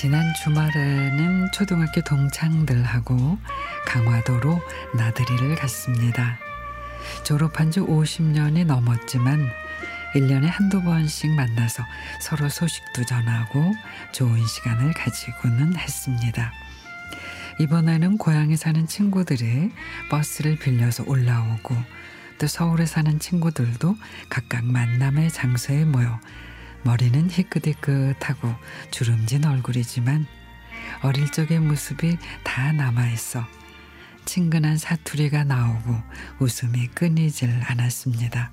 지난 주말에는 초등학교 동창들하고 강화도로 나들이를 갔습니다. 졸업한 지 50년이 넘었지만 1년에 한두 번씩 만나서 서로 소식도 전하고 좋은 시간을 가지고는 했습니다. 이번에는 고향에 사는 친구들이 버스를 빌려서 올라오고 또 서울에 사는 친구들도 각각 만남의 장소에 모여 머리는 희끗희끗하고 주름진 얼굴이지만 어릴 적의 모습이 다 남아있어 친근한 사투리가 나오고 웃음이 끊이질 않았습니다.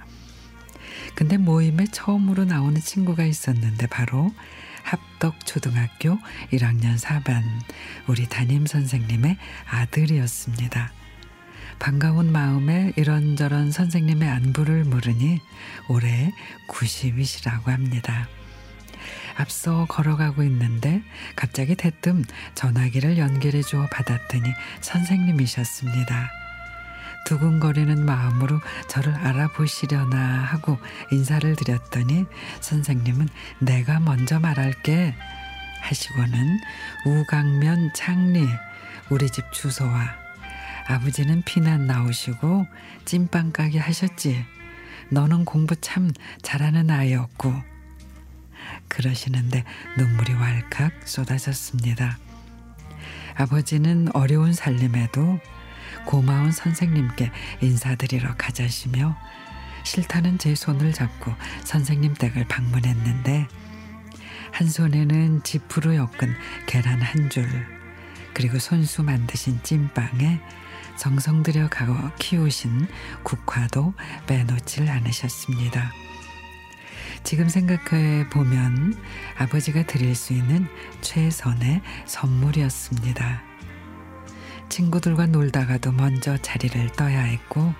근데 모임에 처음으로 나오는 친구가 있었는데 바로 합덕초등학교 1학년 4반 우리 담임선생님의 아들이었습니다. 반가운 마음에 이런저런 선생님의 안부를 물으니 올해 90이시라고 합니다. 앞서 걸어가고 있는데 갑자기 대뜸 전화기를 연결해 주어 받았더니 선생님이셨습니다. 두근거리는 마음으로 저를 알아보시려나 하고 인사를 드렸더니 선생님은 내가 먼저 말할게 하시고는 우강면 창리 우리 집 주소와 아버지는 피난 나오시고 찐빵 가게 하셨지. 너는 공부 참 잘하는 아이였고. 그러시는데 눈물이 왈칵 쏟아졌습니다. 아버지는 어려운 살림에도 고마운 선생님께 인사드리러 가자시며 싫다는 제 손을 잡고 선생님 댁을 방문했는데 한 손에는 지프로 엮은 계란 한 줄 그리고 손수 만드신 찐빵에 정성 들여 키우신 국화도 빼놓질 않으셨습니다. 지금 생각해 보면 아버지가 드릴 수 있는 최선의 선물이었습니다. 친구들과 놀다가도 먼저 자리를 떠야 했고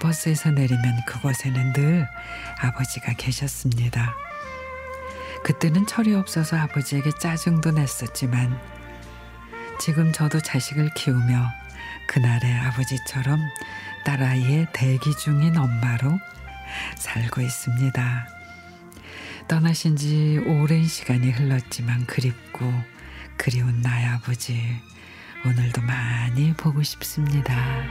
버스에서 내리면 그곳에는 늘 아버지가 계셨습니다. 그때는 철이 없어서 아버지에게 짜증도 냈었지만 지금 저도 자식을 키우며 그날의 아버지처럼 딸아이의 대기 중인 엄마로 살고 있습니다. 떠나신 지 오랜 시간이 흘렀지만 그립고 그리운 나의 아버지 오늘도 많이 보고 싶습니다.